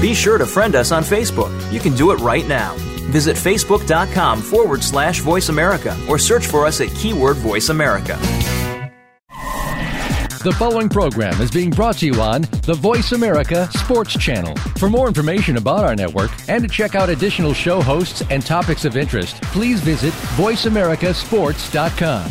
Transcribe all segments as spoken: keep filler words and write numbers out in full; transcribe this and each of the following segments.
Be sure to friend us on Facebook. You can do it right now. Visit Facebook.com forward slash Voice America or search for us at keyword Voice America. The following program is being brought to you on the Voice America Sports Channel. For more information about our network and to check out additional show hosts and topics of interest, please visit voice america sports dot com.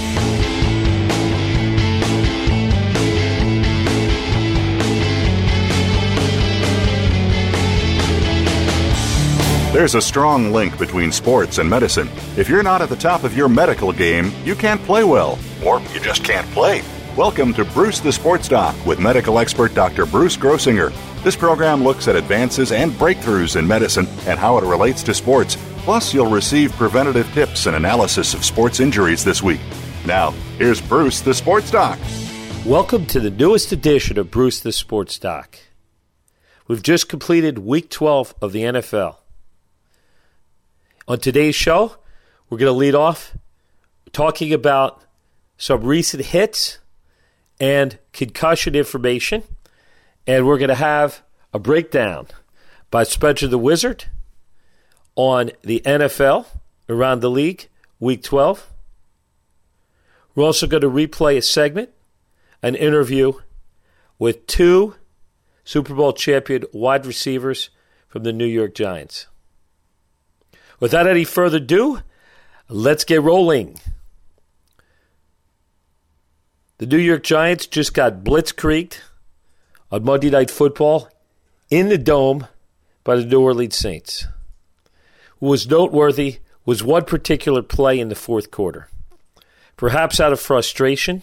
There's a strong link between sports and medicine. If you're not at the top of your medical game, you can't play well, or you just can't play. Welcome to Bruce the Sports Doc with medical expert Doctor Bruce Grossinger. This program looks at advances and breakthroughs in medicine and how it relates to sports. Plus, you'll receive preventative tips and analysis of sports injuries this week. Now, here's Bruce the Sports Doc. Welcome to the newest edition of Bruce the Sports Doc. We've just completed Week twelve of the N F L. On today's show, we're going to lead off talking about some recent hits and concussion information, and we're going to have a breakdown by Spencer the Wizard on the N F L around the league, Week twelve. We're also going to replay a segment, an interview with two Super Bowl champion wide receivers from the New York Giants. Without any further ado, let's get rolling. The New York Giants just got blitzkrieged on Monday Night Football in the Dome by the New Orleans Saints. What was noteworthy was one particular play in the fourth quarter. Perhaps out of frustration,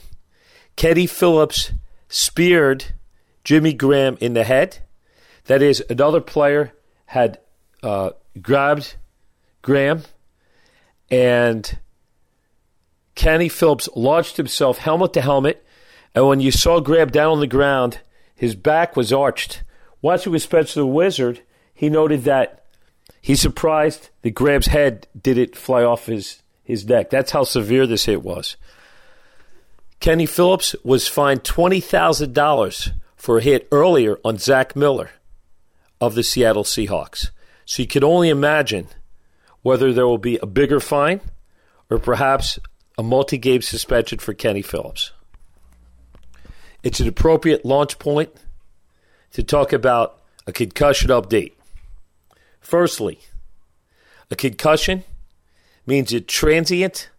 Kenny Phillips speared Jimmy Graham in the head. That is, another player had uh, grabbed Graham, and Kenny Phillips launched himself helmet to helmet, and when you saw Graham down on the ground, his back was arched. Watching with Spencer the Wizard, he noted that he's surprised that Graham's head didn't fly off his, his neck. That's how severe this hit was. Kenny Phillips was fined twenty thousand dollars for a hit earlier on Zach Miller of the Seattle Seahawks. So you can only imagine whether there will be a bigger fine or perhaps a multi-game suspension for Kenny Phillips. It's an appropriate launch point to talk about a concussion update. Firstly, a concussion means a transient,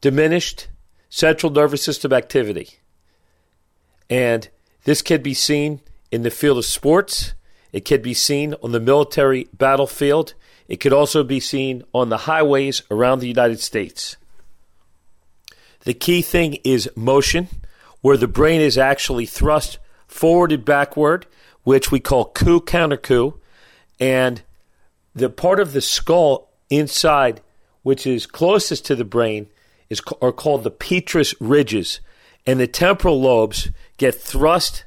diminished central nervous system activity. And this can be seen in the field of sports. It can be seen on the military battlefield. It could also be seen on the highways around the United States. The key thing is motion, where the brain is actually thrust forward and backward, which we call coup, counter coup. And the part of the skull inside, which is closest to the brain, is are called the petrous ridges. And the temporal lobes get thrust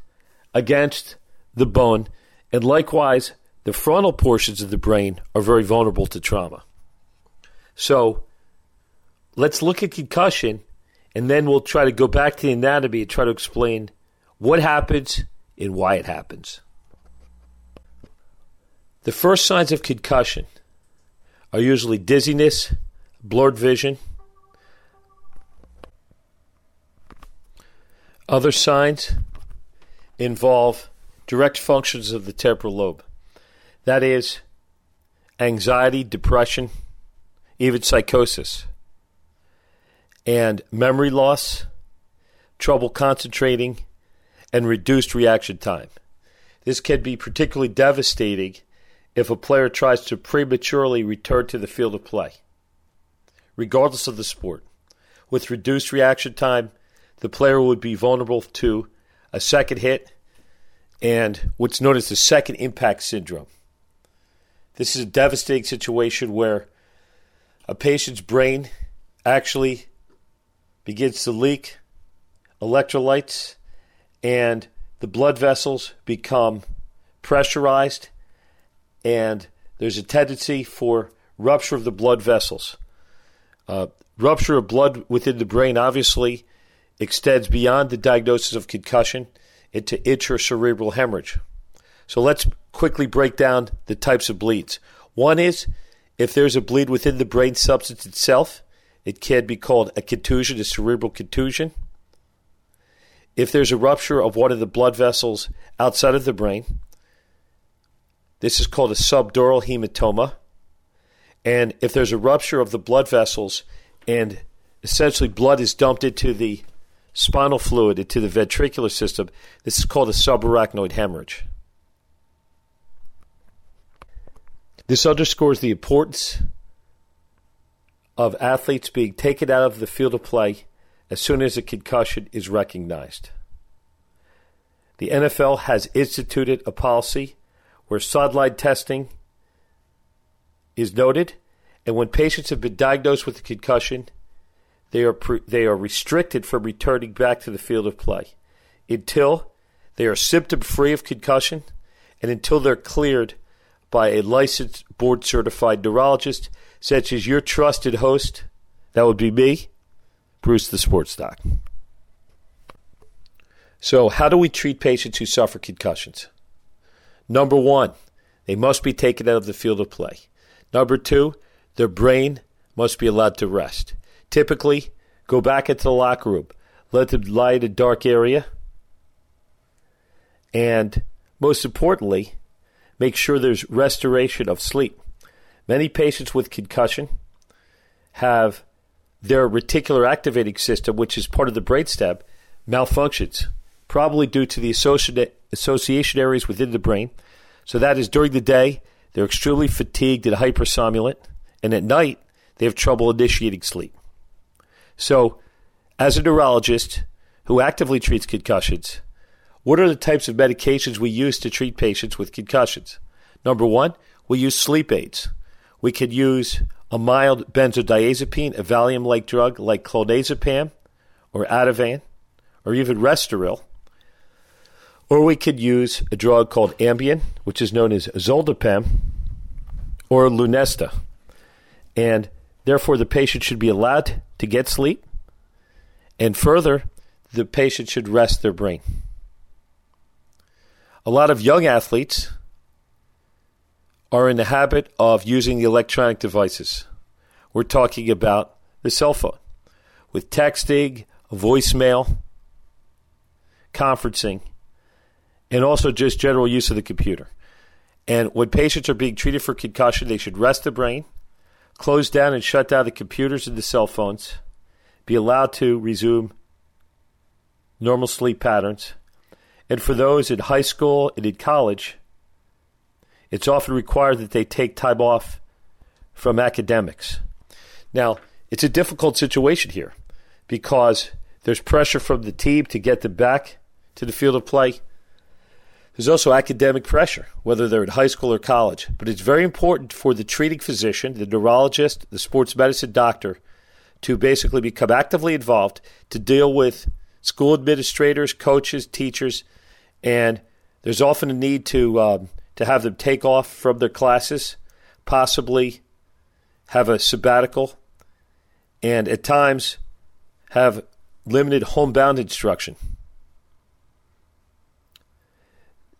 against the bone. And likewise, the frontal portions of the brain are very vulnerable to trauma. So let's look at concussion, and then we'll try to go back to the anatomy and try to explain what happens and why it happens. The first signs of concussion are usually dizziness, blurred vision. Other signs involve direct functions of the temporal lobe. That is anxiety, depression, even psychosis, and memory loss, trouble concentrating, and reduced reaction time. This can be particularly devastating if a player tries to prematurely return to the field of play, regardless of the sport. With reduced reaction time, the player would be vulnerable to a second hit and what's known as the second impact syndrome. This is a devastating situation where a patient's brain actually begins to leak electrolytes, and the blood vessels become pressurized, and there's a tendency for rupture of the blood vessels. Uh, rupture of blood within the brain obviously extends beyond the diagnosis of concussion into intracerebral hemorrhage. So let's quickly break down the types of bleeds. One is, if there's a bleed within the brain substance itself, it can be called a contusion, a cerebral contusion. If there's a rupture of one of the blood vessels outside of the brain, this is called a subdural hematoma. And if there's a rupture of the blood vessels and essentially blood is dumped into the spinal fluid, into the ventricular system, this is called a subarachnoid hemorrhage. This underscores the importance of athletes being taken out of the field of play as soon as a concussion is recognized. The N F L has instituted a policy where sideline testing is noted, and when patients have been diagnosed with a concussion, they are pre- they are restricted from returning back to the field of play until they are symptom-free of concussion and until they're cleared by a licensed board-certified neurologist, such as your trusted host. That would be me, Bruce the Sports Doc. So how do we treat patients who suffer concussions? Number one, they must be taken out of the field of play. Number two, their brain must be allowed to rest. Typically, go back into the locker room, let them lie in a dark area, and most importantly, make sure there's restoration of sleep. Many patients with concussion have their reticular activating system, which is part of the brainstem, malfunctions, probably due to the associate, association areas within the brain. So that is during the day, they're extremely fatigued and hypersomnolent, and at night, they have trouble initiating sleep. So as a neurologist who actively treats concussions, what are the types of medications we use to treat patients with concussions? Number one, we use sleep aids. We could use a mild benzodiazepine, a Valium-like drug like clonazepam or Ativan or even Restoril. Or we could use a drug called Ambien, which is known as Zolpidem, or Lunesta. And therefore, the patient should be allowed to get sleep. And further, the patient should rest their brain. A lot of young athletes are in the habit of using the electronic devices. We're talking about the cell phone with texting, voicemail, conferencing, and also just general use of the computer. And when patients are being treated for concussion, they should rest the brain, close down and shut down the computers and the cell phones, be allowed to resume normal sleep patterns. And for those in high school and in college, it's often required that they take time off from academics. Now, it's a difficult situation here because there's pressure from the team to get them back to the field of play. There's also academic pressure, whether they're in high school or college. But it's very important for the treating physician, the neurologist, the sports medicine doctor, to basically become actively involved to deal with school administrators, coaches, teachers, and there's often a need to um, to have them take off from their classes, possibly have a sabbatical, and at times have limited homebound instruction.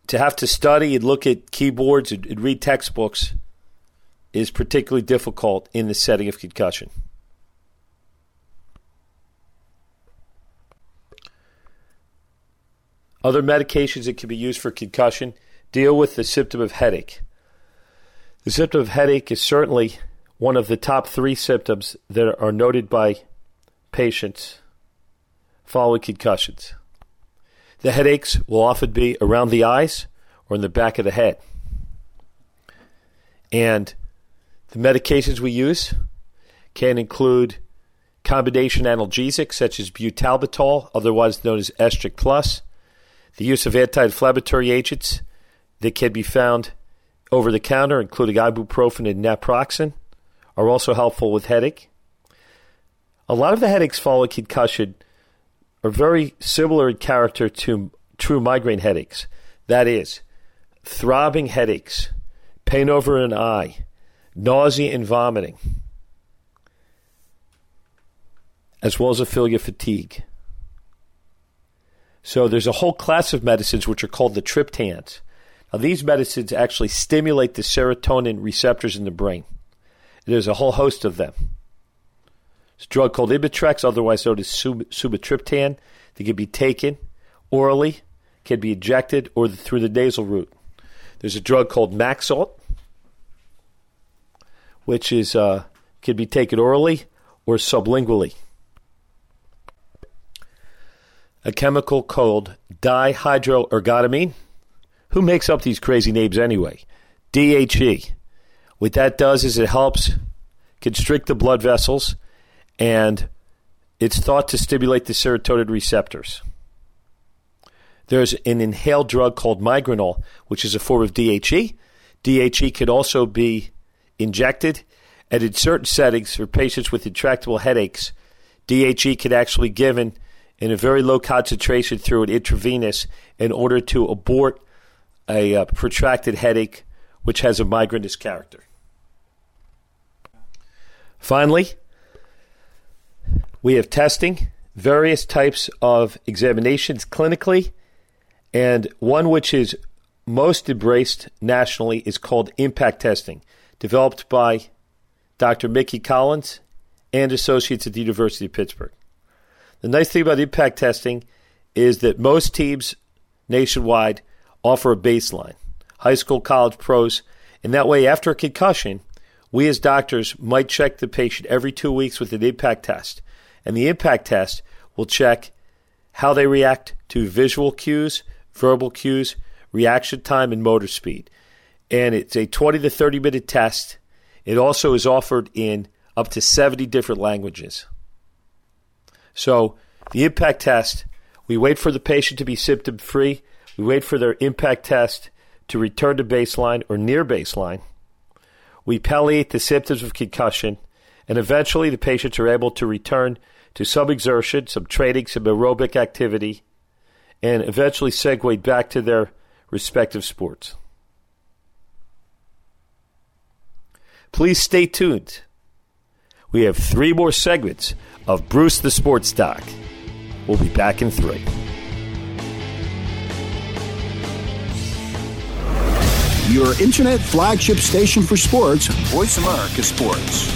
To have to study and look at keyboards and, and read textbooks is particularly difficult in the setting of concussion. Other medications that can be used for concussion deal with the symptom of headache. The symptom of headache is certainly one of the top three symptoms that are noted by patients following concussions. The headaches will often be around the eyes or in the back of the head. And the medications we use can include combination analgesics such as butalbital, otherwise known as Estric Plus, the use of anti-inflammatory agents that can be found over the counter, including ibuprofen and naproxen, are also helpful with headache. A lot of the headaches following concussion are very similar in character to true migraine headaches. That is, throbbing headaches, pain over an eye, nausea and vomiting, as well as aphilia fatigue. So there's a whole class of medicines which are called the triptans. Now, these medicines actually stimulate the serotonin receptors in the brain. There's a whole host of them. It's a drug called Imitrex, otherwise known as sumatriptan, that can be taken orally, can be injected, or through the nasal route. There's a drug called Maxalt, which is uh, can be taken orally or sublingually. A chemical called dihydroergotamine. Who makes up these crazy names anyway? D H E. What that does is it helps constrict the blood vessels, and it's thought to stimulate the serotonin receptors. There's an inhaled drug called Migranol, which is a form of D H E. D H E can also be injected, and in certain settings for patients with intractable headaches, D H E can actually be given in a very low concentration through an intravenous in order to abort a uh, protracted headache which has a migrainous character. Finally, we have testing, various types of examinations clinically, and one which is most embraced nationally is called impact testing, developed by Doctor Mickey Collins and associates at the University of Pittsburgh. The nice thing about impact testing is that most teams nationwide offer a baseline, high school, college, pros, and that way after a concussion, we as doctors might check the patient every two weeks with an impact test. And the impact test will check how they react to visual cues, verbal cues, reaction time, and motor speed. And it's a twenty to thirty minute test. It also is offered in up to seventy different languages. So the impact test, we wait for the patient to be symptom-free. We wait for their impact test to return to baseline or near baseline. We palliate the symptoms of concussion, and eventually the patients are able to return to some exertion, some training, some aerobic activity, and eventually segue back to their respective sports. Please stay tuned. We have three more segments of Bruce the Sports Doc. We'll be back in three. Your internet flagship station for sports, Voice America Sports.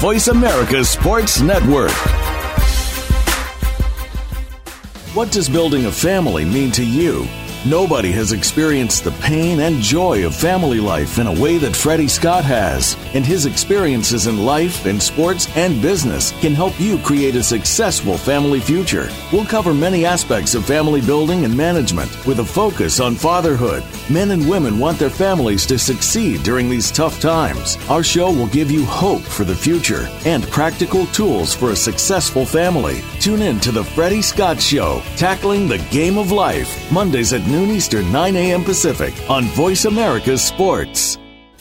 Voice America Sports Network. What does building a family mean to you? Nobody has experienced the pain and joy of family life in a way that Freddie Scott has, and his experiences in life, in sports, and business can help you create a successful family future. We'll cover many aspects of family building and management with a focus on fatherhood. Men and women want their families to succeed during these tough times. Our show will give you hope for the future and practical tools for a successful family. Tune in to The Freddie Scott Show, Tackling the Game of Life, Mondays at noon Eastern, nine a.m. Pacific on Voice America Sports.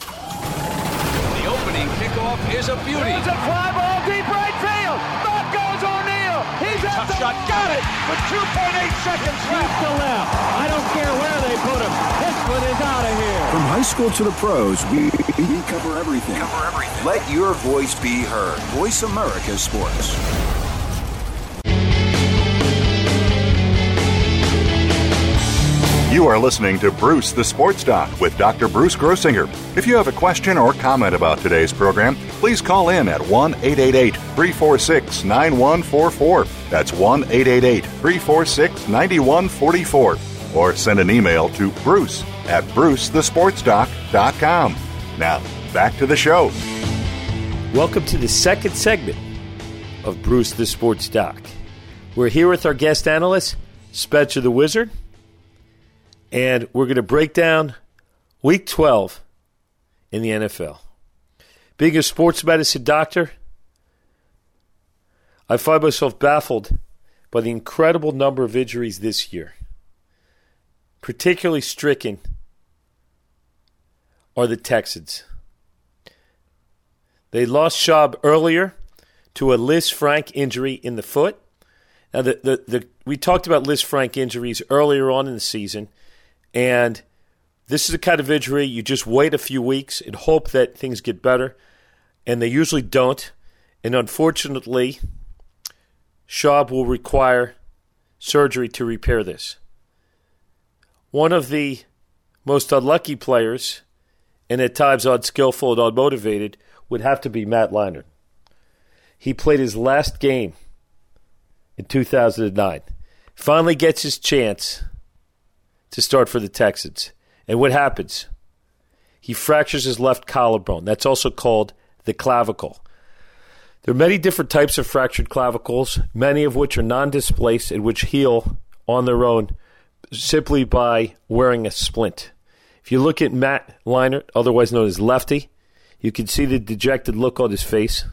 The opening kickoff is a beauty. It's a fly ball deep right field. Back goes O'Neal. He's a tough shot. Got it with two point eight seconds left to left. I don't care where they put him. This one is out of here. From high school to the pros, we, we cover everything. Cover everything. Let your voice be heard. Voice America Sports. You are listening to Bruce the Sports Doc with Doctor Bruce Grossinger. If you have a question or comment about today's program, please call in at one eight eight eight, three four six, nine one four four. That's one eight eight eight, three four six, nine one four four. Or send an email to bruce at bruce the sports doc dot com. Now, back to the show. Welcome to the second segment of Bruce the Sports Doc. We're here with our guest analyst, Spencer the Wizard, and we're going to break down Week twelve in the N F L. Being a sports medicine doctor, I find myself baffled by the incredible number of injuries this year. Particularly stricken are the Texans. They lost Schaub earlier to a Liz Frank injury in the foot. Now, the, the, the we talked about Liz Frank injuries earlier on in the season, and this is the kind of injury you just wait a few weeks and hope that things get better, and they usually don't. And unfortunately, Schaub will require surgery to repair this. One of the most unlucky players, and at times unskillful and unmotivated, would have to be Matt Leinart. He played his last game in two thousand nine. Finally gets his chance to start for the Texans. And what happens? He fractures his left collarbone. That's also called the clavicle. There are many different types of fractured clavicles, many of which are non-displaced and which heal on their own simply by wearing a splint. If you look at Matt Leinart, otherwise known as Lefty, you can see the dejected look on his face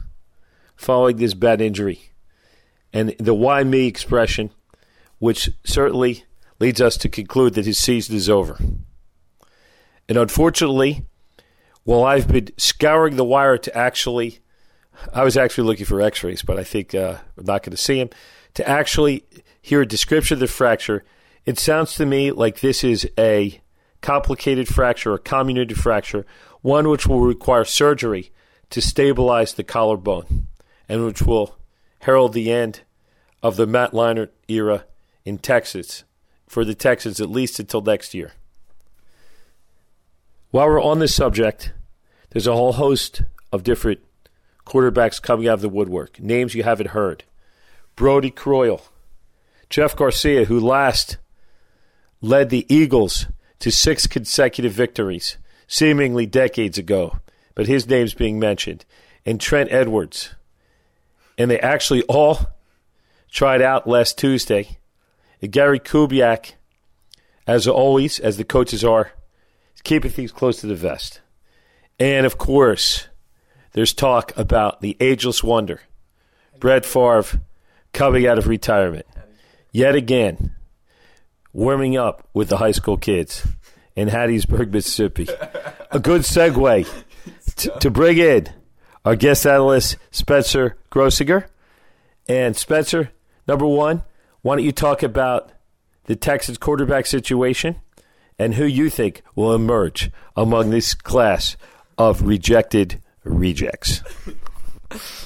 following this bad injury and the why me expression, which certainly leads us to conclude that his season is over. And unfortunately, while I've been scouring the wire to actually I was actually looking for x-rays, but I think uh, I'm not going to see him. To actually hear a description of the fracture, it sounds to me like this is a complicated fracture, a comminuted fracture, one which will require surgery to stabilize the collarbone and which will herald the end of the Matt Leinart era in Texas, for the Texans at least until next year. While we're on this subject, there's a whole host of different quarterbacks coming out of the woodwork, names you haven't heard. Brody Croyle, Jeff Garcia, who last led the Eagles to six consecutive victories, seemingly decades ago, but his name's being mentioned, and Trent Edwards. And they actually all tried out last Tuesday. And Gary Kubiak, as always, as the coaches are, is keeping things close to the vest. And, of course, there's talk about the ageless wonder, Brett Favre, coming out of retirement. Yet again, warming up with the high school kids in Hattiesburg, Mississippi. A good segue t- to bring in our guest analyst, Spencer Grossinger. And Spencer, number one, why don't you talk about the Texans quarterback situation and who you think will emerge among this class of rejected rejects?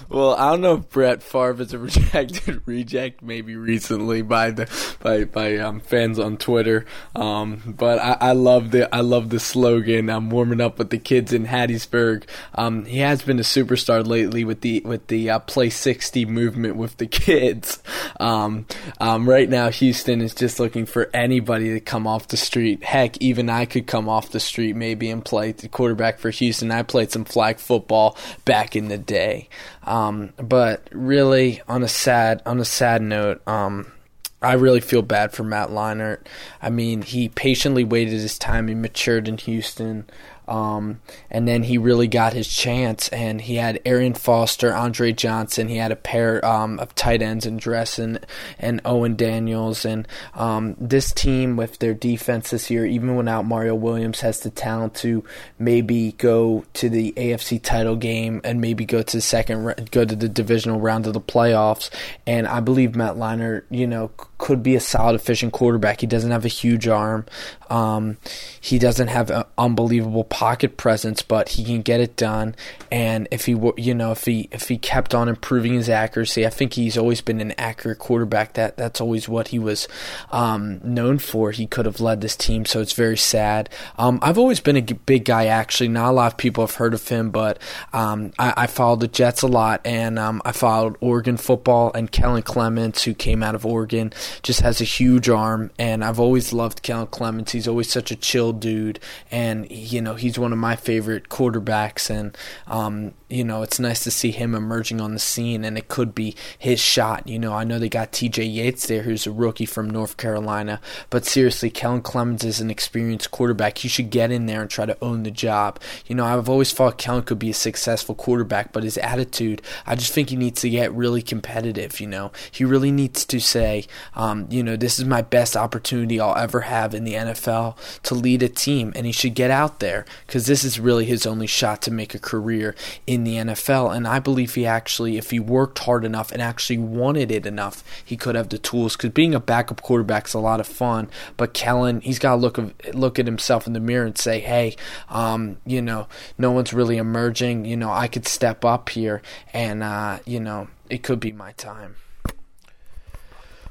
Well, I don't know if Brett Favre is a rejected reject, maybe recently by the by by um, fans on Twitter. Um, but I, I love the I love the slogan. I'm warming up with the kids in Hattiesburg. Um, he has been a superstar lately with the with the uh, play sixty movement with the kids. Um, um, right now, Houston is just looking for anybody to come off the street. Heck, even I could come off the street maybe and play the quarterback for Houston. I played some flag football back in the day. Um, but really, on a sad on a sad note, um, I really feel bad for Matt Leinart. I mean, he patiently waited his time. He matured in Houston. Um, and then he really got his chance, and he had Arian Foster, Andre Johnson. He had a pair um, of tight ends in Dressen and, and Owen Daniels. And um, this team, with their defense this year, even without Mario Williams, has the talent to maybe go to the A F C title game and maybe go to the second, go to the divisional round of the playoffs. And I believe Matt Leinart, you know, could be a solid, efficient quarterback. He doesn't have a huge arm. Um, he doesn't have an unbelievable pocket presence, but he can get it done. And if he, you know, if he if he kept on improving his accuracy, I think he's always been an accurate quarterback. That that's always what he was um, known for. He could have led this team, so it's very sad. Um, I've always been a big guy, actually. Not a lot of people have heard of him, but um, I, I followed the Jets a lot, and um, I followed Oregon football and Kellen Clemens, who came out of Oregon. just has a huge arm, and I've always loved Kellen Clemens. He's always such a chill dude, and, you know, he's one of my favorite quarterbacks, and, um, you know, it's nice to see him emerging on the scene, and it could be his shot. You know, I know they got T J Yates there, who's a rookie from North Carolina, but seriously, Kellen Clemens is an experienced quarterback. He should get in there and try to own the job. You know, I've always thought Kellen could be a successful quarterback, but his attitude, I just think he needs to get really competitive, you know. He really needs to say, um, you know, this is my best opportunity I'll ever have in the N F L to lead a team, and he should get out there because this is really his only shot to make a career in the N F L, and I believe he actually, if he worked hard enough and actually wanted it enough, he could have the tools, because being a backup quarterback is a lot of fun, but Kellen, he's got to look, look at himself in the mirror and say, hey, um, you know, no one's really emerging, you know, I could step up here, and, uh, you know, it could be my time.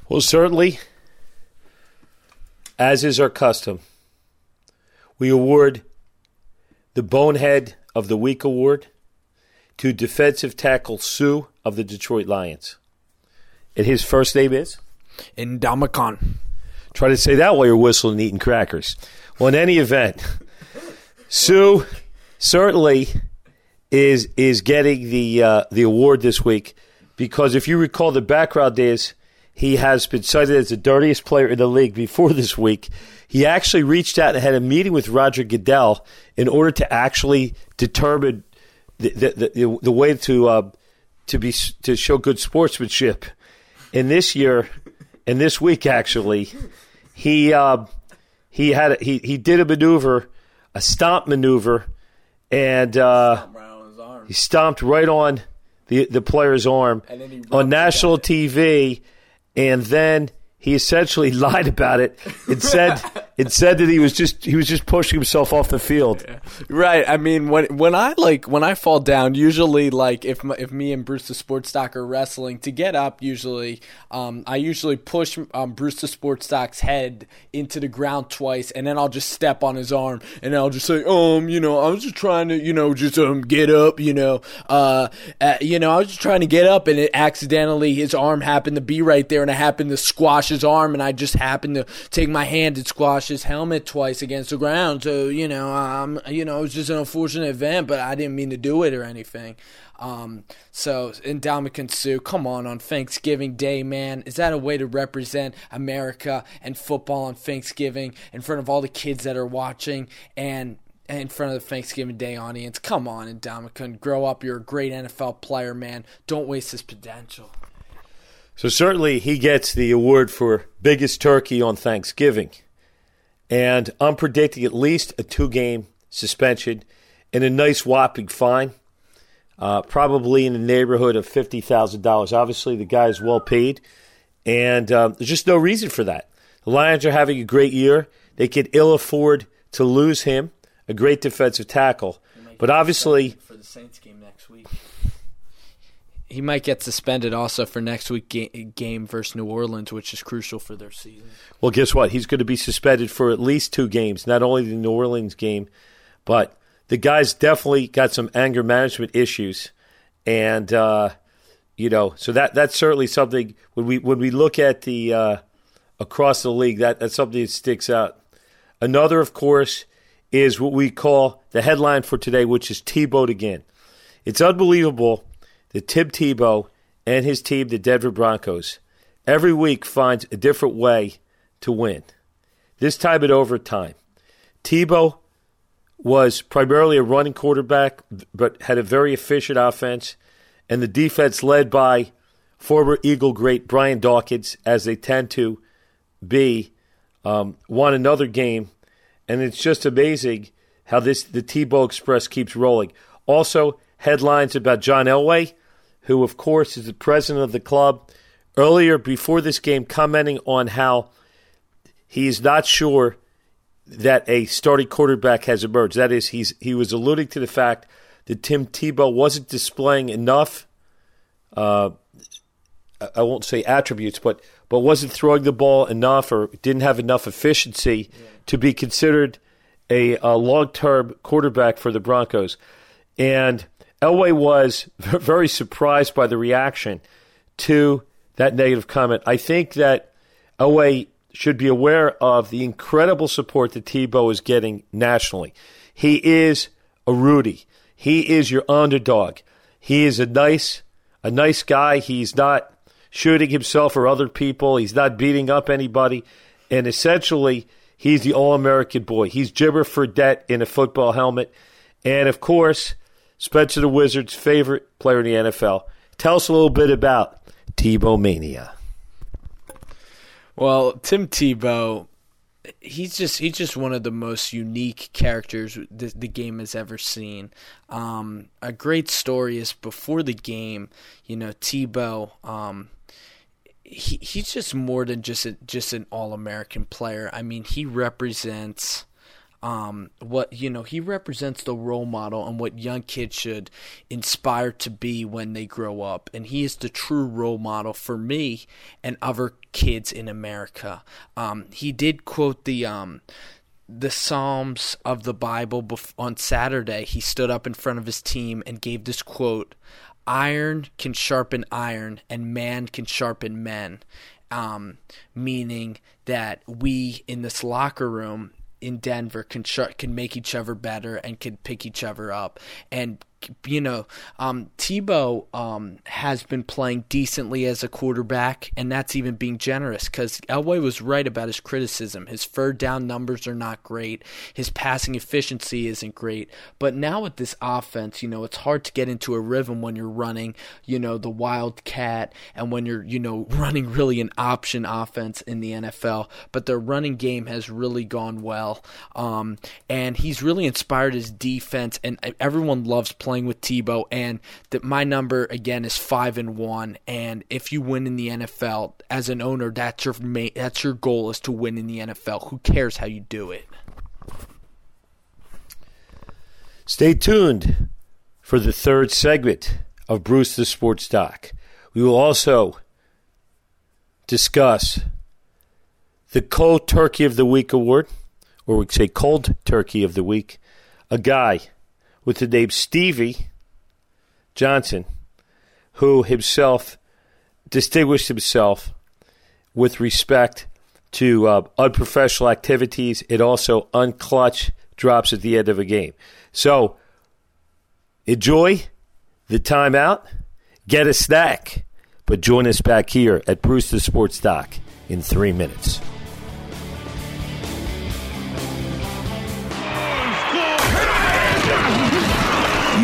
Well, certainly, as is our custom, we award the Bonehead of the Week Award to defensive tackle Suh of the Detroit Lions. And his first name is? Ndamukong. Try to say that while you're whistling and eating crackers. Well, in any event, Suh certainly is is getting the uh, the award this week because if you recall the background is he has been cited as the dirtiest player in the league before this week. He actually reached out and had a meeting with Roger Goodell in order to actually determine the the, the, the way to uh, to be to show good sportsmanship. And this year, and this week actually, he uh, he had a, he he did a maneuver, a stomp maneuver, and uh, stomped right on his arm. He stomped right on the the player's arm on national T V, and then he essentially lied about it and said it said that he was just he was just pushing himself off the field. Yeah. Right. I mean, when when I like when I fall down, usually like if my, if me and Bruce the Sports Doc are wrestling to get up, usually um, I usually push um, Bruce the Sports Doc's head into the ground twice, and then I'll just step on his arm, and I'll just say, um, you know, I was just trying to, you know, just um get up, you know, uh, uh you know, I was just trying to get up, and it accidentally his arm happened to be right there, and I happened to squash his arm, and I just happened to take my hand and squash his helmet twice against the ground. So, you know, um, you know, it was just an unfortunate event, but I didn't mean to do it or anything. Um, so, Ndamukong Suh, come on, on Thanksgiving Day, man. Is that a way to represent America and football on Thanksgiving in front of all the kids that are watching and in front of the Thanksgiving Day audience? Come on, Ndamukong, grow up. You're a great N F L player, man. Don't waste his potential. So certainly he gets the award for biggest turkey on Thanksgiving. And I'm predicting at least a two-game suspension and a nice whopping fine, uh, probably in the neighborhood of fifty thousand dollars. Obviously, the guy is well paid, and uh, there's just no reason for that. The Lions are having a great year. They could ill afford to lose him, a great defensive tackle. But obviously for the Saints game next week. He might get suspended also for next week's game versus New Orleans, which is crucial for their season. Well, guess what? He's going to be suspended for at least two games, not only the New Orleans game, but the guy's definitely got some anger management issues. And, uh, you know, so that that's certainly something when we when we look at the uh, across the league, that, that's something that sticks out. Another, of course, is what we call the headline for today, which is Tebowed again. It's unbelievable. The Tim Tebow and his team, the Denver Broncos, every week finds a different way to win. This time in overtime. Tebow was primarily a running quarterback, but had a very efficient offense, and the defense led by former Eagle great Brian Dawkins, as they tend to be, um, won another game. And it's just amazing how this the Tebow Express keeps rolling. Also, headlines about John Elway, who, of course, is the president of the club, earlier before this game commenting on how he is not sure that a starting quarterback has emerged. That is, he's he was alluding to the fact that Tim Tebow wasn't displaying enough, uh, I won't say attributes, but, but wasn't throwing the ball enough or didn't have enough efficiency yeah. to be considered a, a long-term quarterback for the Broncos. And Elway was very surprised by the reaction to that negative comment. I think that Elway should be aware of the incredible support that Tebow is getting nationally. He is a Rudy. He is your underdog. He is a nice, a nice guy. He's not shooting himself or other people. He's not beating up anybody. And essentially, he's the all-American boy. He's Gibber Fredette in a football helmet. And, of course, Spencer the Wizard's favorite player in the N F L. Tell us a little bit about Tebow Mania. Well, Tim Tebow, he's just he's just one of the most unique characters the, the game has ever seen. Um, a great story is before the game, you know, Tebow, um, he he's just more than just a, just an all-American player. I mean, he represents. Um, what you know, he represents the role model and what young kids should inspire to be when they grow up, and he is the true role model for me and other kids in America. Um, he did quote the um, the Psalms of the Bible bef- on Saturday. He stood up in front of his team and gave this quote: "Iron can sharpen iron, and man can sharpen men," um, meaning that we in this locker room in Denver can can make each other better and can pick each other up. And you know, um, Tebow um, has been playing decently as a quarterback, and that's even being generous because Elway was right about his criticism. His third down numbers are not great. His passing efficiency isn't great. But now with this offense, you know, it's hard to get into a rhythm when you're running, you know, the Wildcat and when you're, you know, running really an option offense in the N F L. But their running game has really gone well. Um, and he's really inspired his defense, and everyone loves playing with Tebow, and that my number again is five and one. And if you win in the N F L as an owner, that's your ma- that's your goal, is to win in the N F L. Who cares how you do it? Stay tuned for the third segment of Bruce the Sports Doc. We will also discuss the Cold Turkey of the Week award, or we say Cold Turkey of the Week. A guy with the name Stevie Johnson, who himself distinguished himself with respect to uh, unprofessional activities and also unclutch drops at the end of a game. So enjoy the timeout, get a snack, but join us back here at Bruce the Sports Doc in three minutes.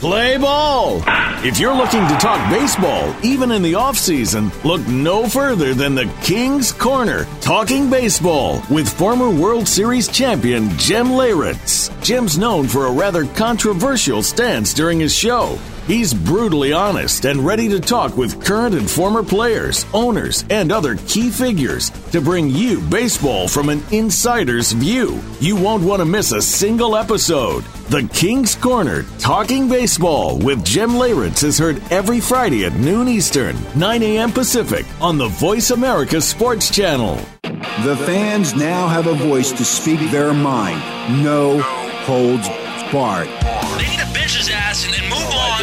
Play ball. If you're looking to talk baseball, even in the offseason, look no further than the King's Corner, Talking Baseball, with former World Series champion Jim Leyritz. Jim's known for a rather controversial stance during his show. He's brutally honest and ready to talk with current and former players, owners, and other key figures to bring you baseball from an insider's view. You won't want to miss a single episode. The King's Corner, Talking Baseball with Jim Leyritz is heard every Friday at noon Eastern, nine a.m. Pacific on the Voice America Sports Channel. The fans now have a voice to speak their mind. No holds barred. They need to bench his ass and then move on. I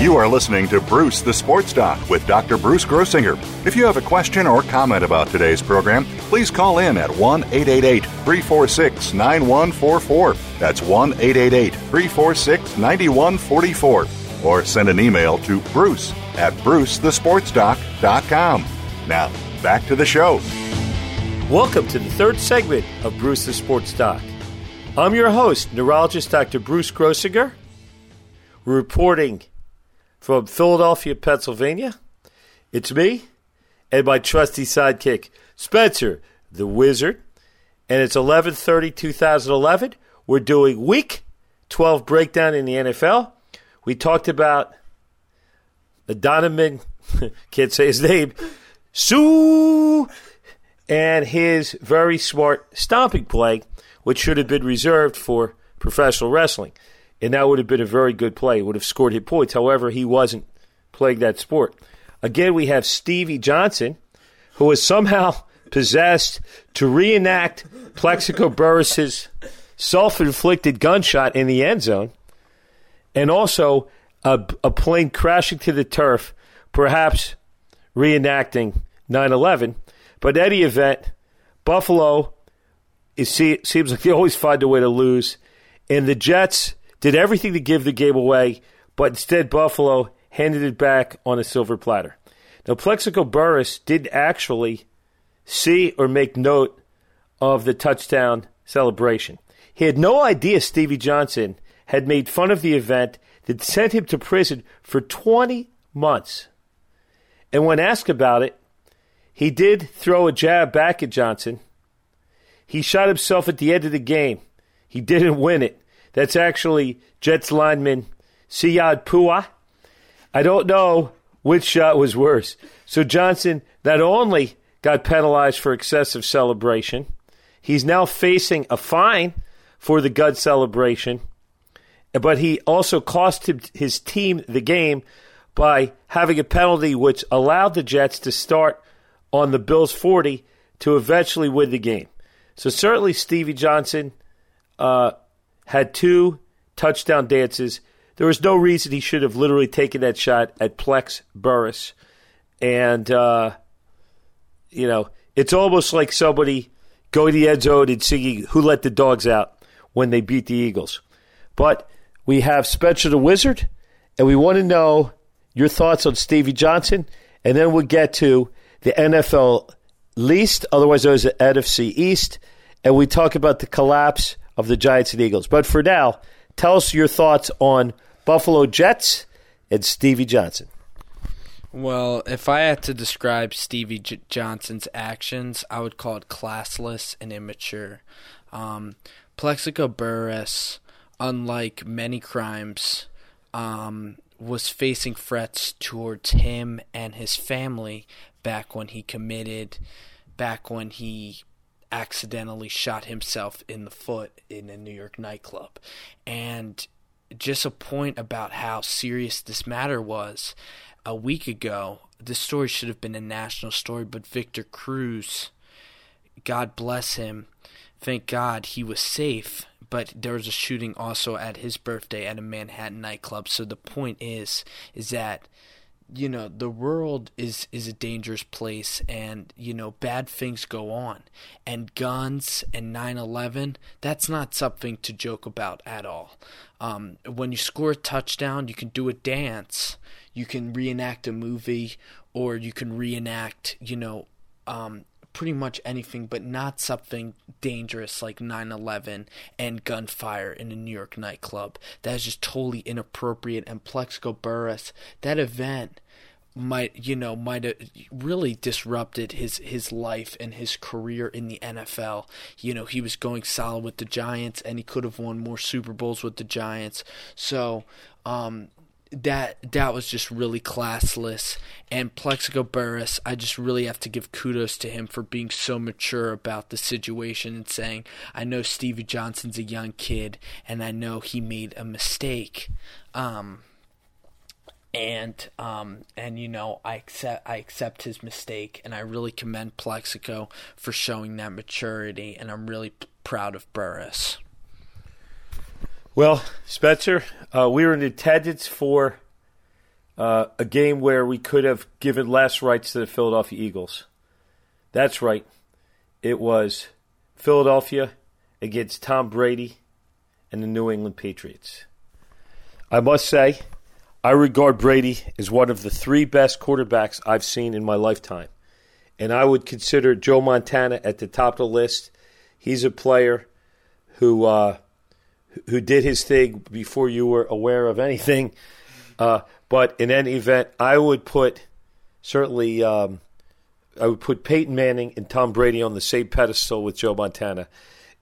You are listening to Bruce the Sports Doc with Doctor Bruce Grossinger. If you have a question or comment about today's program, please call in at one eight eight eight, three four six, nine one four four. That's one eight eight eight, three four six, nine one four four. Or send an email to bruce at bruce the sports doc dot com. Now, back to the show. Welcome to the third segment of Bruce's Sports Doc. I'm your host, neurologist Doctor Bruce Grossinger, reporting from Philadelphia, Pennsylvania. It's me and my trusty sidekick, Spencer the Wizard, and it's eleven thirty, twenty eleven. We're doing Week twelve breakdown in the N F L. We talked about Ndamukong, can't say his name, Suh, and his very smart stomping play, which should have been reserved for professional wrestling. And that would have been a very good play. Would have scored hit points. However, he wasn't playing that sport. Again, we have Stevie Johnson, who is somehow possessed to reenact Plaxico Burress' self-inflicted gunshot in the end zone, and also a, a plane crashing to the turf, perhaps reenacting nine eleven. But in any event, Buffalo, it seems like they always find a way to lose. And the Jets did everything to give the game away, but instead Buffalo handed it back on a silver platter. Now, Plaxico Burress didn't actually see or make note of the touchdown celebration. He had no idea Stevie Johnson had made fun of the event that sent him to prison for twenty months. And when asked about it, he did throw a jab back at Johnson. He shot himself at the end of the game. He didn't win it. That's actually Jets lineman Siad Pua. I don't know which shot was worse. So Johnson not only got penalized for excessive celebration, he's now facing a fine for the gut celebration, but he also cost him, his team the game by having a penalty which allowed the Jets to start on the Bills' forty to eventually win the game. So certainly Stevie Johnson uh, had two touchdown dances. There was no reason he should have literally taken that shot at Plex Burress. And, uh, you know, it's almost like somebody going to the end zone and singing Who Let the Dogs Out when they beat the Eagles. But we have Spencer the Wizard, and we want to know your thoughts on Stevie Johnson, and then we'll get to the N F L least, otherwise known as the N F C East, and we talk about the collapse of the Giants and Eagles. But for now, tell us your thoughts on Buffalo Jets and Stevie Johnson. Well, if I had to describe Stevie J- Johnson's actions, I would call it classless and immature. Um, Plaxico Burress, unlike many crimes, um, was facing threats towards him and his family back when he committed, back when he accidentally shot himself in the foot in a New York nightclub. And just a point about how serious this matter was, a week ago, this story should have been a national story, but Victor Cruz, God bless him, thank God he was safe, but there was a shooting also at his birthday at a Manhattan nightclub. So the point is, is that you know, the world is, is a dangerous place and, you know, bad things go on. And guns and nine eleven, that's not something to joke about at all. Um, when you score a touchdown, you can do a dance. You can reenact a movie or you can reenact, you know, um, pretty much anything, but not something dangerous like nine eleven and gunfire in a New York nightclub. That is just totally inappropriate. And Plaxico Burress, that event might, you know, might have really disrupted his, his life and his career in the N F L. You know, he was going solid with the Giants and he could have won more Super Bowls with the Giants. So, um, That that was just really classless. And Plaxico Burress, I just really have to give kudos to him for being so mature about the situation and saying, I know Stevie Johnson's a young kid, and I know he made a mistake. Um, and, um, and you know, I accept, I accept his mistake, and I really commend Plaxico for showing that maturity, and I'm really p- proud of Burress. Well, Spencer, uh, we were in attendance for uh, a game where we could have given last rites to the Philadelphia Eagles. That's right. It was Philadelphia against Tom Brady and the New England Patriots. I must say, I regard Brady as one of the three best quarterbacks I've seen in my lifetime. and I would consider Joe Montana at the top of the list. He's a player who uh, who did his thing before you were aware of anything. Uh, but in any event, I would put certainly um, I would put Peyton Manning and Tom Brady on the same pedestal with Joe Montana.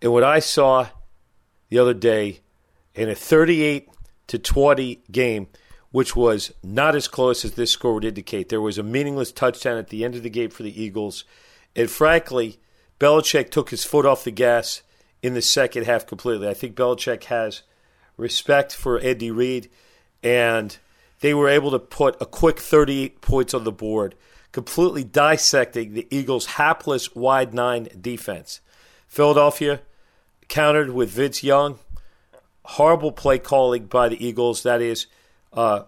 And what I saw the other day in a thirty-eight to twenty game, which was not as close as this score would indicate. There was a meaningless touchdown at the end of the game for the Eagles. And frankly, Belichick took his foot off the gas in the second half completely. I think Belichick has respect for Andy Reid, and they were able to put a quick thirty-eight points on the board, completely dissecting the Eagles' hapless wide nine defense. Philadelphia countered with Vince Young. Horrible play calling by the Eagles, that is, Uh,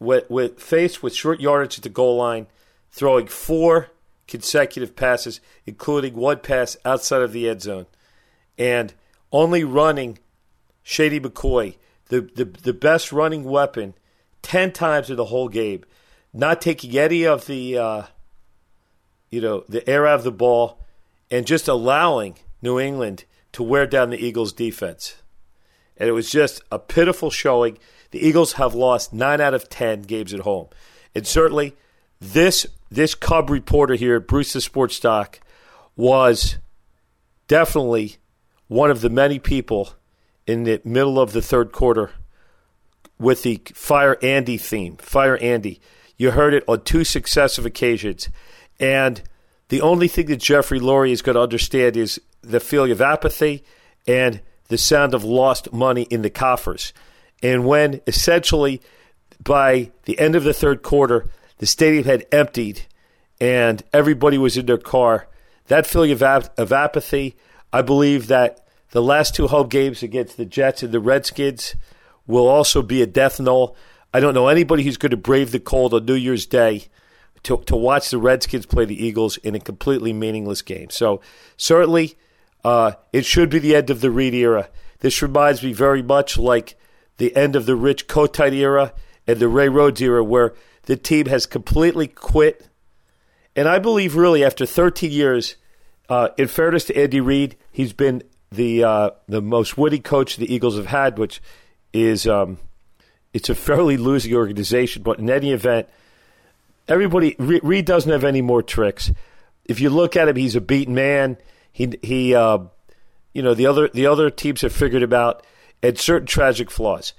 with, with faced with short yardage at the goal line, throwing four consecutive passes, including one pass outside of the end zone, and only running Shady McCoy, the, the, the best running weapon, ten times in the whole game, not taking any of the uh, you know the air out of the ball, and just allowing New England to wear down the Eagles' defense. And it was just a pitiful showing. The Eagles have lost nine out of ten games at home. And certainly this this cub reporter here at Bruce the Sports Doc was definitely one of the many people in the middle of the third quarter with the Fire Andy theme. Fire Andy. You heard it on two successive occasions. And the only thing that Jeffrey Lurie is going to understand is the feeling of apathy and the sound of lost money in the coffers. And when essentially by the end of the third quarter, the stadium had emptied and everybody was in their car, that feeling of, ap- of apathy, I believe that the last two home games against the Jets and the Redskins will also be a death knell. I don't know anybody who's going to brave the cold on New Year's Day to, to watch the Redskins play the Eagles in a completely meaningless game. So certainly uh, it should be the end of the Reid era. This reminds me very much like the end of the Rich Kotite era and the Ray Rhodes era, where the team has completely quit. And I believe really after thirteen years, uh, in fairness to Andy Reid, he's been the uh, the most winning coach the Eagles have had, which is um, it's a fairly losing organization. But in any event, everybody Reid doesn't have any more tricks. If you look at him, he's a beaten man. He he, uh, you know the other the other teams have figured him out. And certain tragic flaws.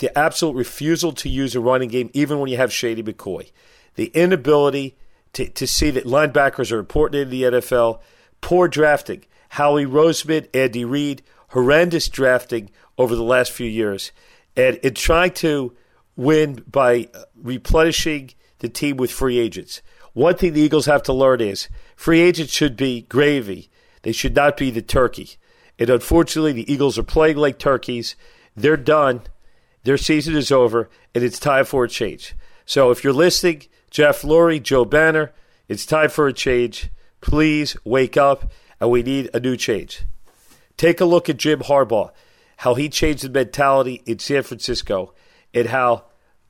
The absolute refusal to use a running game, even when you have Shady McCoy. The inability to, to see that linebackers are important in the N F L. Poor drafting. Howie Roseman, Andy Reid, horrendous drafting over the last few years. And in trying to win by replenishing the team with free agents. One thing the Eagles have to learn is free agents should be gravy. They should not be the turkey. And unfortunately, the Eagles are playing like turkeys. They're done. Their season is over, and it's time for a change. So if you're listening, Jeff Lurie, Joe Banner, it's time for a change. Please wake up, and we need a new change. Take a look at Jim Harbaugh, how he changed the mentality in San Francisco, and how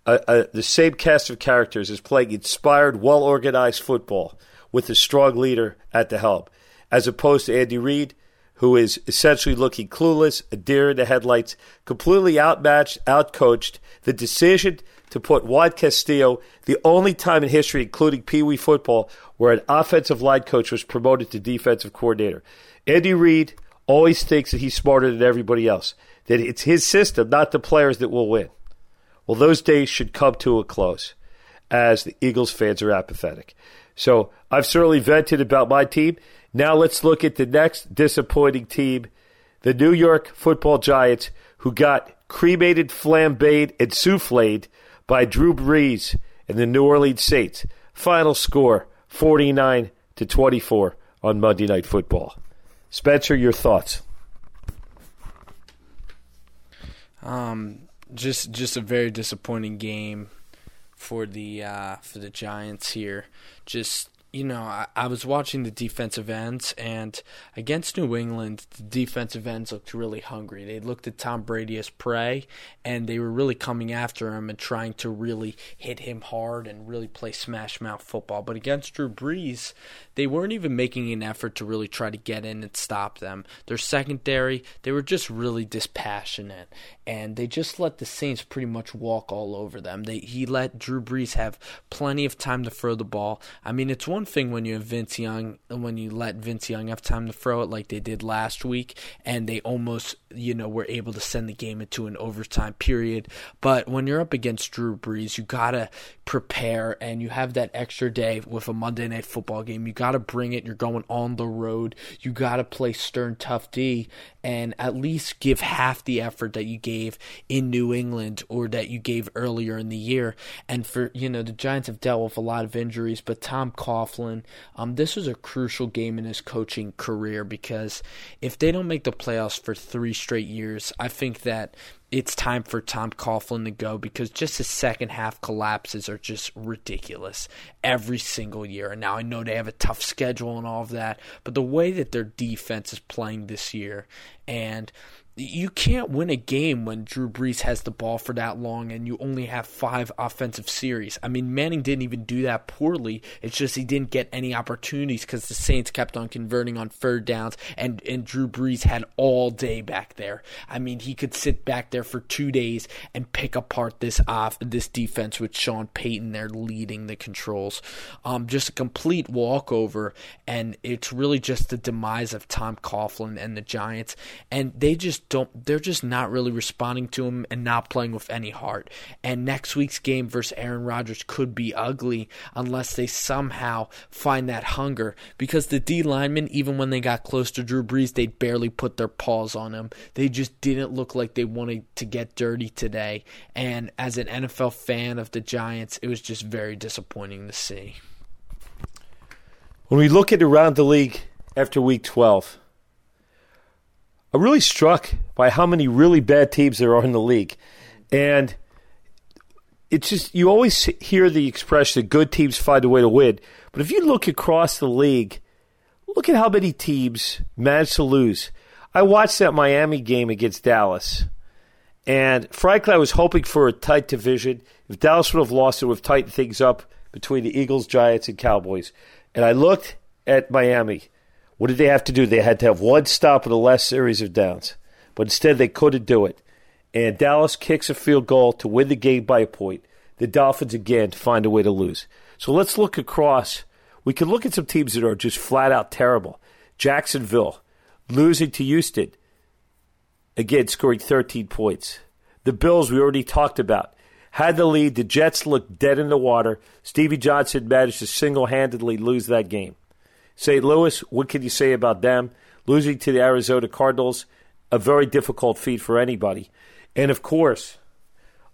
uh, uh, the same cast of characters is playing inspired, well-organized football with a strong leader at the helm, as opposed to Andy Reid, who is essentially looking clueless, a deer in the headlights, completely outmatched, outcoached. The decision to put Juan Castillo, the only time in history, including Pee Wee football, where an offensive line coach was promoted to defensive coordinator. Andy Reid always thinks that he's smarter than everybody else, that it's his system, not the players, that will win. Well, those days should come to a close, as the Eagles fans are apathetic. So I've certainly vented about my team. Now let's look at the next disappointing team, the New York Football Giants, who got cremated, flambéed, and souffled by Drew Brees and the New Orleans Saints. Final score, forty-nine to twenty-four on Monday Night Football. Spencer, your thoughts? Um, just just a very disappointing game for the uh, for the Giants here. Just. You know, I, I was watching the defensive ends, and against New England, the defensive ends looked really hungry. They looked at Tom Brady as prey, and they were really coming after him and trying to really hit him hard and really play smash-mouth football. But against Drew Brees, they weren't even making an effort to really try to get in and stop them. Their secondary, they were just really dispassionate, and they just let the Saints pretty much walk all over them. They he let Drew Brees have plenty of time to throw the ball. I mean, it's one thing when you have Vince Young, when you let Vince Young have time to throw it like they did last week, and they almost, you know, were able to send the game into an overtime period. But when you're up against Drew Brees, you gotta prepare, and you have that extra day with a Monday Night Football game. You gotta bring it. You're going on the road. You gotta play stern, tough D, and at least give half the effort that you gave in New England or that you gave earlier in the year. And for, you know, the Giants have dealt with a lot of injuries, but Tom Coughlin, um, this was a crucial game in his coaching career, because if they don't make the playoffs for three straight years, I think that it's time for Tom Coughlin to go, because just his second half collapses are just ridiculous every single year. And now I know they have a tough schedule and all of that, but the way that their defense is playing this year, and you can't win a game when Drew Brees has the ball for that long and you only have five offensive series. I mean, Manning didn't even do that poorly. It's just he didn't get any opportunities because the Saints kept on converting on third downs, and, and Drew Brees had all day back there. I mean, he could sit back there for two days and pick apart this off this defense with Sean Payton there leading the controls. Um, just a complete walkover, and it's really just the demise of Tom Coughlin and the Giants, and they just don't they're just not really responding to him and not playing with any heart. And next week's game versus Aaron Rodgers could be ugly unless they somehow find that hunger, because the D linemen, even when they got close to Drew Brees, they barely put their paws on him. They just didn't look like they wanted to get dirty today, and as an N F L fan of the Giants, it was just very disappointing to see. When we look at around the league after week twelve, I'm really struck by how many really bad teams there are in the league. And it's just, you always hear the expression that good teams find a way to win. But if you look across the league, look at how many teams managed to lose. I watched that Miami game against Dallas. And frankly, I was hoping for a tight division. If Dallas would have lost, it would have tightened things up between the Eagles, Giants, and Cowboys. And I looked at Miami. What did they have to do? They had to have one stop in the last series of downs. But instead, they couldn't do it. And Dallas kicks a field goal to win the game by a point. The Dolphins, again, find a way to lose. So let's look across. We can look at some teams that are just flat-out terrible. Jacksonville, losing to Houston. Again, scoring thirteen points. The Bills, we already talked about, had the lead. The Jets looked dead in the water. Stevie Johnson managed to single-handedly lose that game. Saint Louis, what can you say about them? Losing to the Arizona Cardinals, a very difficult feat for anybody. And, of course,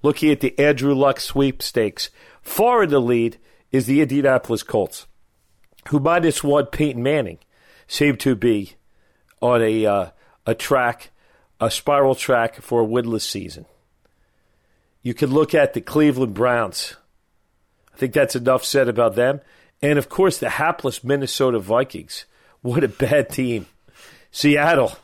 looking at the Andrew Luck sweepstakes, far in the lead is the Indianapolis Colts, who minus one Peyton Manning seem to be on a, uh, a track, a spiral track for a winless season. You can look at the Cleveland Browns. I think that's enough said about them. And, of course, the hapless Minnesota Vikings. What a bad team. Seattle,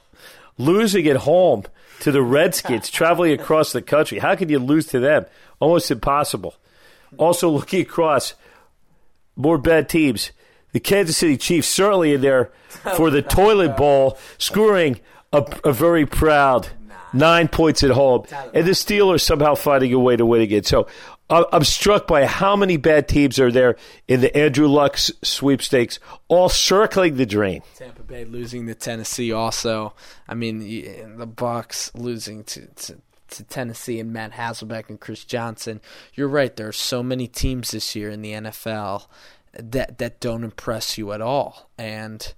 losing at home to the Redskins, traveling across the country. How can you lose to them? Almost impossible. Also, looking across, more bad teams. The Kansas City Chiefs certainly in there for the toilet bowl, scoring a, a very proud nine points at home. And the Steelers somehow finding a way to win again. So, I'm struck by how many bad teams are there in the Andrew Luck sweepstakes, all circling the drain. Tampa Bay losing to Tennessee also. I mean, the Bucs losing to, to, to Tennessee and Matt Hasselbeck and Chris Johnson. You're right, there are so many teams this year in the N F L that, that don't impress you at all. And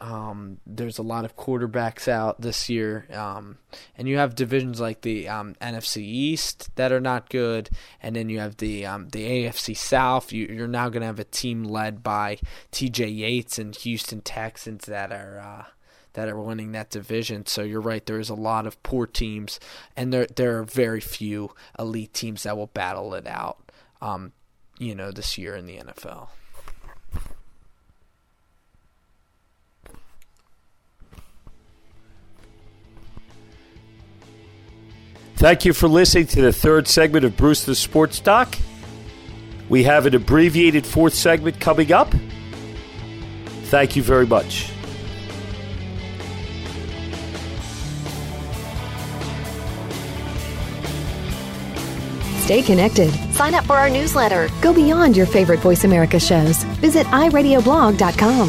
Um, there's a lot of quarterbacks out this year, um, and you have divisions like the um, N F C East that are not good, and then you have the um, the A F C South. You, you're now going to have a team led by T J Yates and Houston Texans that are uh, that are winning that division. So you're right, there is a lot of poor teams, and there there are very few elite teams that will battle it out, um, you know, this year in the N F L. Thank you for listening to the third segment of Bruce the Sports Doc. We have an abbreviated fourth segment coming up. Thank you very much. Stay connected. Sign up for our newsletter. Go beyond your favorite Voice America shows. Visit i radio blog dot com.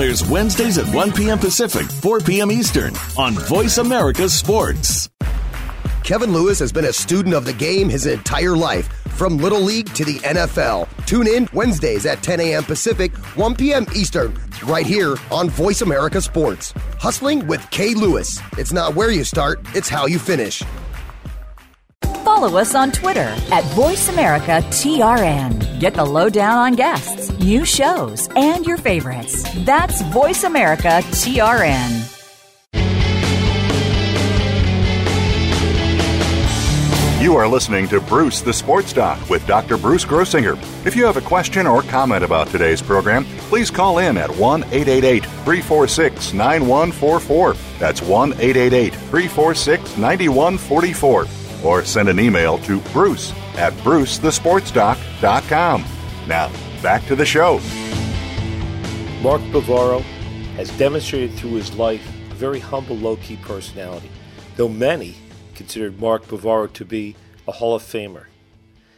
airs Wednesdays at one p.m. Pacific, four p.m. Eastern on Voice America Sports. Kevin Lewis has been a student of the game his entire life, from Little League to the N F L. Tune in Wednesdays at ten a.m. Pacific, one p.m. Eastern, right here on Voice America Sports. Hustling with Kay Lewis. It's not where you start, it's how you finish. Follow us on Twitter at Voice America T R N. Get the lowdown on guests, new shows, and your favorites. That's Voice America T R N. You are listening to Bruce the Sports Doc with Doctor Bruce Grossinger. If you have a question or comment about today's program, please call in at one eight eight eight, three four six, nine one four four. That's one eight eight eight, three four six, nine one four four. Or send an email to bruce at bruce the sports doc dot com. Now, back to the show. Mark Bavaro has demonstrated through his life a very humble, low-key personality, though many considered Mark Bavaro to be a Hall of Famer.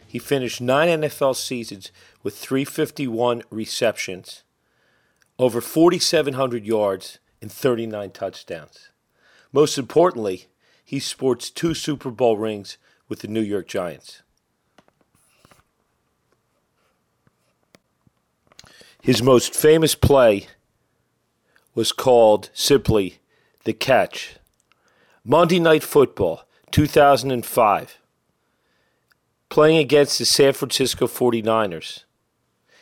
He finished nine N F L seasons with three hundred fifty-one receptions, over four thousand seven hundred yards, and thirty-nine touchdowns. Most importantly, he sports two Super Bowl rings with the New York Giants. His most famous play was called simply The Catch. Monday Night Football, two thousand five, playing against the San Francisco forty-niners.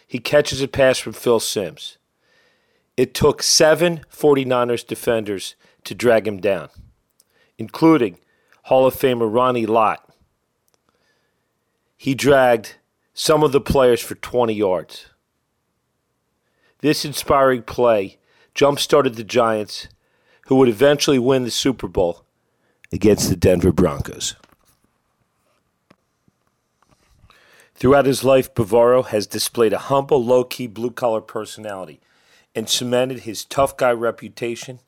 He catches a pass from Phil Simms. It took seven forty-niners defenders to drag him down, including Hall of Famer Ronnie Lott. He dragged some of the players for twenty yards. This inspiring play jump-started the Giants, who would eventually win the Super Bowl against the Denver Broncos. Throughout his life, Bavaro has displayed a humble, low-key, blue-collar personality and cemented his tough guy reputation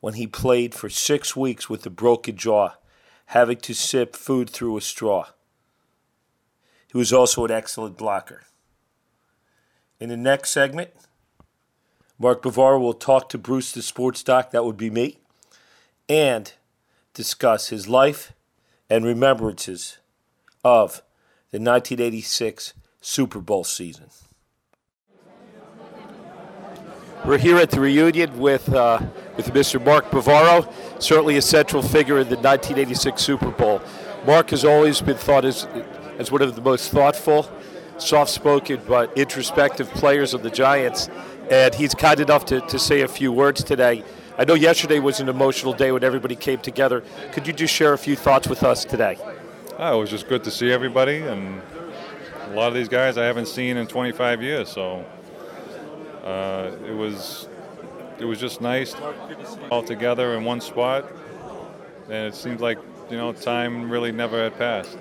when he played for six weeks with a broken jaw, having to sip food through a straw. He was also an excellent blocker. In the next segment, Mark Bavaro will talk to Bruce the Sports Doc, that would be me, and discuss his life and remembrances of the nineteen eighty-six Super Bowl season. We're here at the reunion with uh, with Mister Mark Bavaro, certainly a central figure in the nineteen eighty-six Super Bowl. Mark has always been thought as, as one of the most thoughtful, soft-spoken, but introspective players of the Giants, and he's kind enough to, to say a few words today. I know yesterday was an emotional day when everybody came together. Could you just share a few thoughts with us today? Oh, it was just good to see everybody, and a lot of these guys I haven't seen in twenty-five years, so uh, it was it was just nice all together in one spot, and it seemed like, you know, time really never had passed.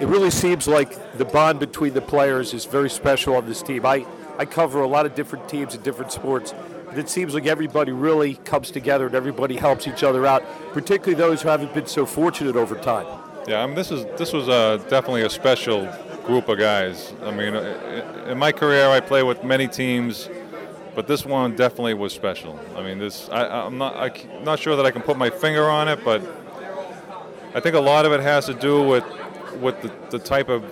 It really seems like the bond between the players is very special on this team. I I cover a lot of different teams and different sports, but it seems like everybody really comes together and everybody helps each other out, particularly those who haven't been so fortunate over time. Yeah, I mean, this is this was a, definitely a special group of guys. I mean, in my career, I play with many teams, but this one definitely was special. I mean, this I, I'm not I'm not sure that I can put my finger on it, but I think a lot of it has to do with with the, the type of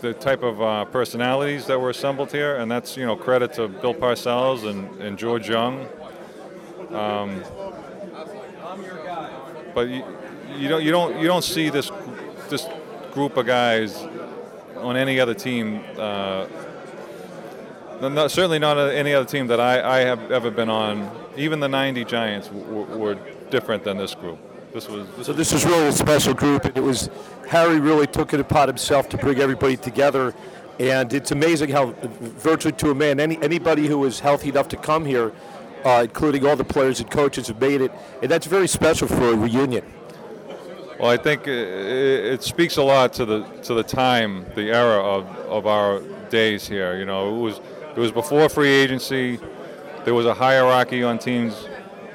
the type of uh, personalities that were assembled here, and that's, you know, credit to Bill Parcells and, and George Young. Um, but you, you don't you don't you don't see this this group of guys on any other team uh, Not, certainly not any other team that I, I have ever been on. Even the ninety Giants w- w- were different than this group. This was this So this was really a special group. It was Harry really took it upon himself to bring everybody together. And it's amazing how virtually to a man, any anybody who was healthy enough to come here, uh, including all the players and coaches, have made it. And that's very special for a reunion. Well, I think it, it speaks a lot to the to the time, the era of, of our days here. You know, it was it was before free agency. There was a hierarchy on teams.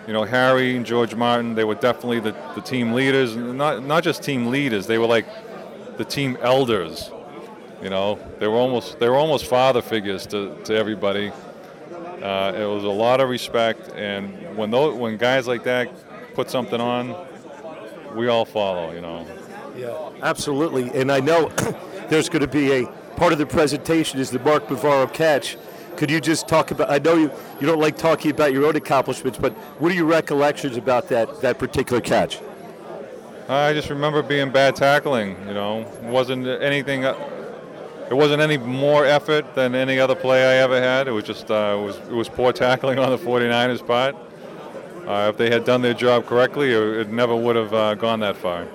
You know, Harry and George Martin, they were definitely the, the team leaders. Not not just team leaders, they were like the team elders. You know, they were almost they were almost father figures to, to everybody. Uh, it was a lot of respect, and when those, when guys like that put something on, we all follow, you know. Yeah, absolutely. And I know there's going to be a part of the presentation is the Mark Bavaro catch. Could you just talk about, I know you, you don't like talking about your own accomplishments, but what are your recollections about that, that particular catch? I just remember being bad tackling, you know. It wasn't anything, it wasn't any more effort than any other play I ever had. It was just, uh, it was, it was poor tackling on the 49ers part. Uh, if they had done their job correctly, it never would have uh, gone that far.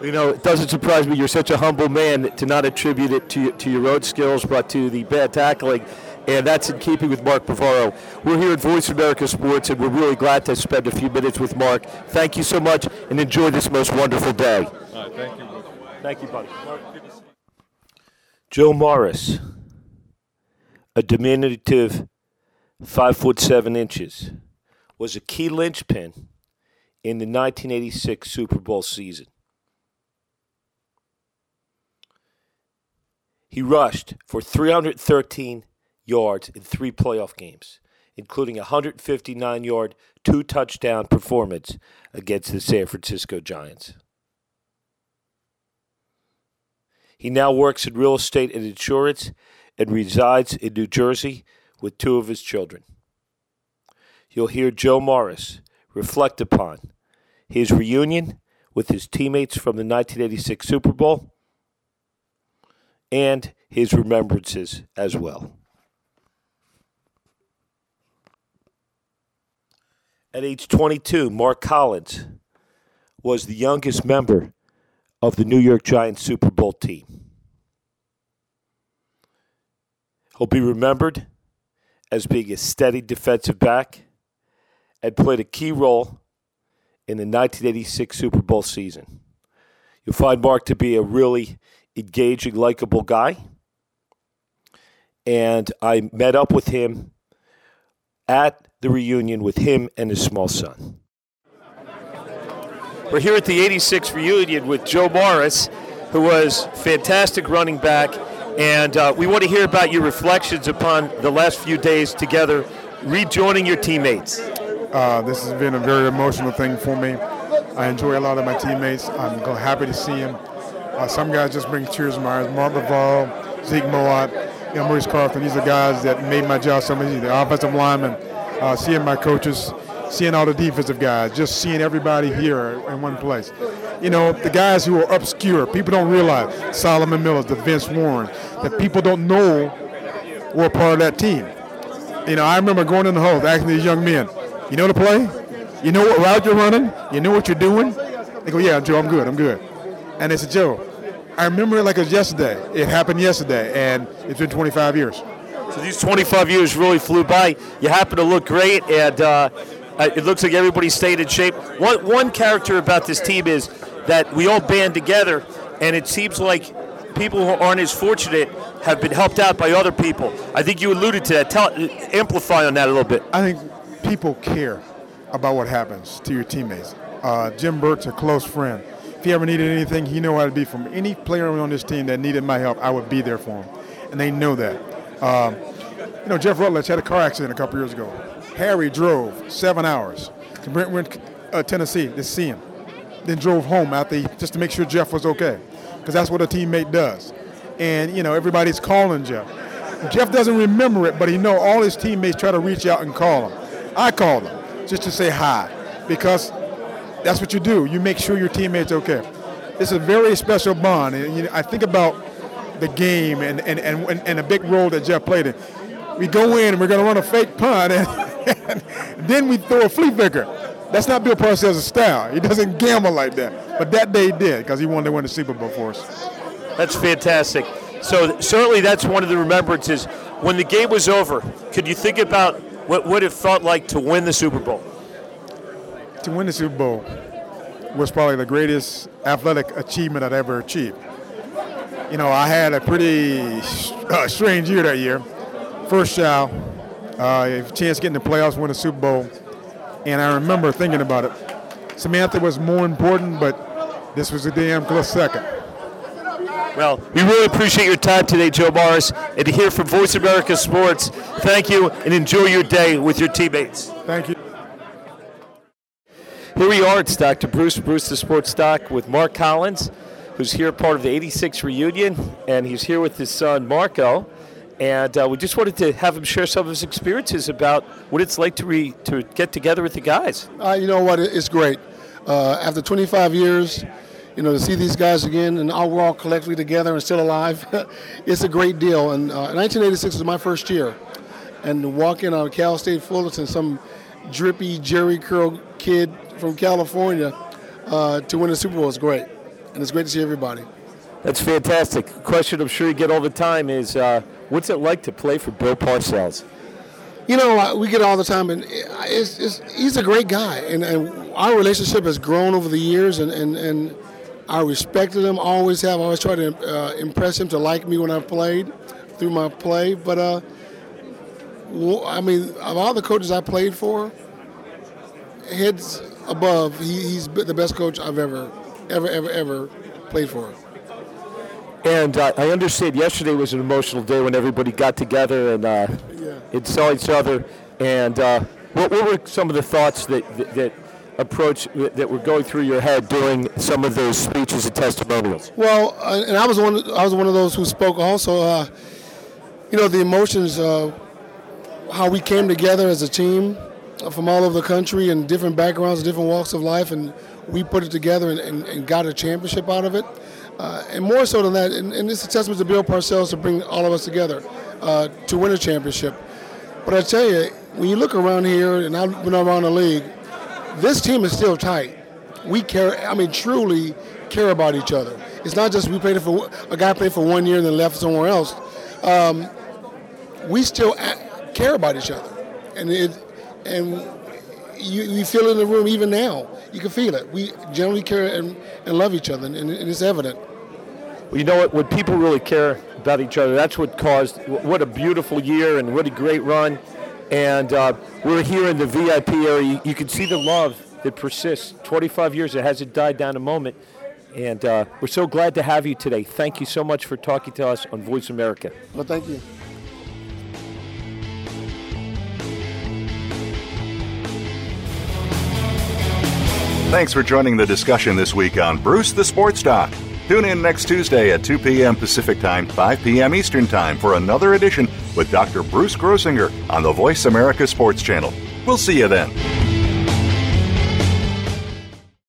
You know, it doesn't surprise me. You're such a humble man to not attribute it to, to your own skills, but to the bad tackling. And that's in keeping with Mark Bavaro. We're here at Voice America Sports, and we're really glad to spend a few minutes with Mark. Thank you so much, and enjoy this most wonderful day. All right, thank you. Thank you, buddy. Joe Morris, a diminutive five foot seven inches. Was a key linchpin in the nineteen eighty-six Super Bowl season. He rushed for three hundred thirteen yards in three playoff games, including a one hundred fifty-nine yard, two-touchdown performance against the San Francisco Giants. He now works in real estate and insurance and resides in New Jersey with two of his children. You'll hear Joe Morris reflect upon his reunion with his teammates from the nineteen eighty-six Super Bowl and his remembrances as well. At age twenty-two, Mark Collins was the youngest member of the New York Giants Super Bowl team. He'll be remembered as being a steady defensive back and played a key role in the nineteen eighty-six Super Bowl season. You'll find Mark to be a really engaging, likable guy. And I met up with him at the reunion with him and his small son. We're here at the eighty-six reunion with Joe Morris, who was a fantastic running back. And uh, we want to hear about your reflections upon the last few days together, rejoining your teammates. Uh, this has been a very emotional thing for me. I enjoy a lot of my teammates. I'm happy to see them. Uh, some guys just bring tears to my eyes. Mark Bavaro, Zeke Mowat, you know, Maurice Carlton. These are guys that made my job so much easier. The offensive linemen, uh, seeing my coaches, seeing all the defensive guys, just seeing everybody here in one place. You know, the guys who are obscure, people don't realize, Solomon Miller, the Vince Warren, that people don't know were part of that team. You know, I remember going in the hole, asking these young men, you know the play? You know what route you're running? You know what you're doing? They go, yeah, Joe, I'm good, I'm good. And it's a Joe. I remember it like it was yesterday. It happened yesterday, and it's been twenty-five years. So these twenty-five years really flew by. You happen to look great, and uh, it looks like everybody stayed in shape. One, one character about this team is that we all band together, and it seems like people who aren't as fortunate have been helped out by other people. I think you alluded to that. Tell, amplify on that a little bit. I think people care about what happens to your teammates. Uh, Jim Burt's a close friend. If he ever needed anything, he knew I'd be from any player on this team that needed my help, I would be there for him. And they know that. Um, you know, Jeff Rutledge had a car accident a couple years ago. Harry drove seven hours to Brentwood, uh, Tennessee to see him. Then drove home out there just to make sure Jeff was okay. Because that's what a teammate does. And, you know, everybody's calling Jeff. Jeff doesn't remember it, but he knows all his teammates try to reach out and call him. I call them just to say hi, because that's what you do. You make sure your teammates are okay. It's a very special bond. And you know, I think about the game and, and, and, and a big role that Jeff played in. we go in and we're going to run a fake punt, and, and then we throw a flea flicker. That's not Bill Parcells' style. He doesn't gamble like that. But that day he did, because he wanted to win the Super Bowl for us. That's fantastic. So certainly that's one of the remembrances. When the game was over, could you think about what, what it felt like to win the Super Bowl? To win the Super Bowl was probably the greatest athletic achievement I'd ever achieved. You know, I had a pretty uh, strange year that year. First child, uh, a chance getting the playoffs, win the Super Bowl. And I remember thinking about it. Samantha was more important, but this was a damn close second. Well, we really appreciate your time today, Joe Morris. And to hear from Voice America Sports, thank you, and enjoy your day with your teammates. Thank you. Here we are, it's Doctor Bruce, Bruce the Sports Doc, with Mark Collins, who's here part of the eighty-six reunion, and he's here with his son, Marco. And uh, we just wanted to have him share some of his experiences about what it's like to re- to get together with the guys. Uh, you know what? It's great. Uh, after twenty-five years, you know, to see these guys again, and all, we're all collectively together and still alive, it's a great deal. And uh, nineteen eighty-six was my first year. And to walk in on Cal State Fullerton, some drippy Jerry Curl kid from California, uh, to win the Super Bowl is great. And it's great to see everybody. That's fantastic. A question I'm sure you get all the time is, uh, what's it like to play for Bill Parcells? You know, we get all the time, and it's, it's, he's a great guy. And, and our relationship has grown over the years, and, and, and I respected him, always have. I always tried to uh, impress him to like me when I played, through my play. But, uh, I mean, of all the coaches I played for, heads above, he, he's the best coach I've ever, ever, ever, ever played for. And uh, I understand yesterday was an emotional day when everybody got together and uh, yeah. and saw each other. And uh, what, what were some of the thoughts that, that, that approach that were going through your head during some of those speeches and testimonials? Well, uh, and I was one. I was one of those who spoke also. Uh, you know, the emotions, uh, how we came together as a team from all over the country and different backgrounds, different walks of life, and we put it together and, and, and got a championship out of it. Uh, and more so than that, and, and it's a testament to Bill Parcells to bring all of us together uh, to win a championship. But I tell you, when you look around here, and I've been around the league, this team is still tight. We care, I mean, truly care about each other. It's not just we played for a guy played for one year and then left somewhere else. Um, we still a- care about each other, and it, and you, you feel it in the room even now. You can feel it. We generally care and, and love each other, and, and it's evident. Well, you know what? When people really care about each other, that's what caused what a beautiful year and what a great run. And uh, we're here in the V I P area. You can see the love that persists. twenty-five years, it hasn't died down a moment. And uh, we're so glad to have you today. Thank you so much for talking to us on Voice America. Well, thank you. Thanks for joining the discussion this week on Bruce the Sports Doc. Tune in next Tuesday at two p.m. Pacific Time, five p.m. Eastern Time for another edition with Doctor Bruce Grossinger on the Voice America Sports Channel. We'll see you then.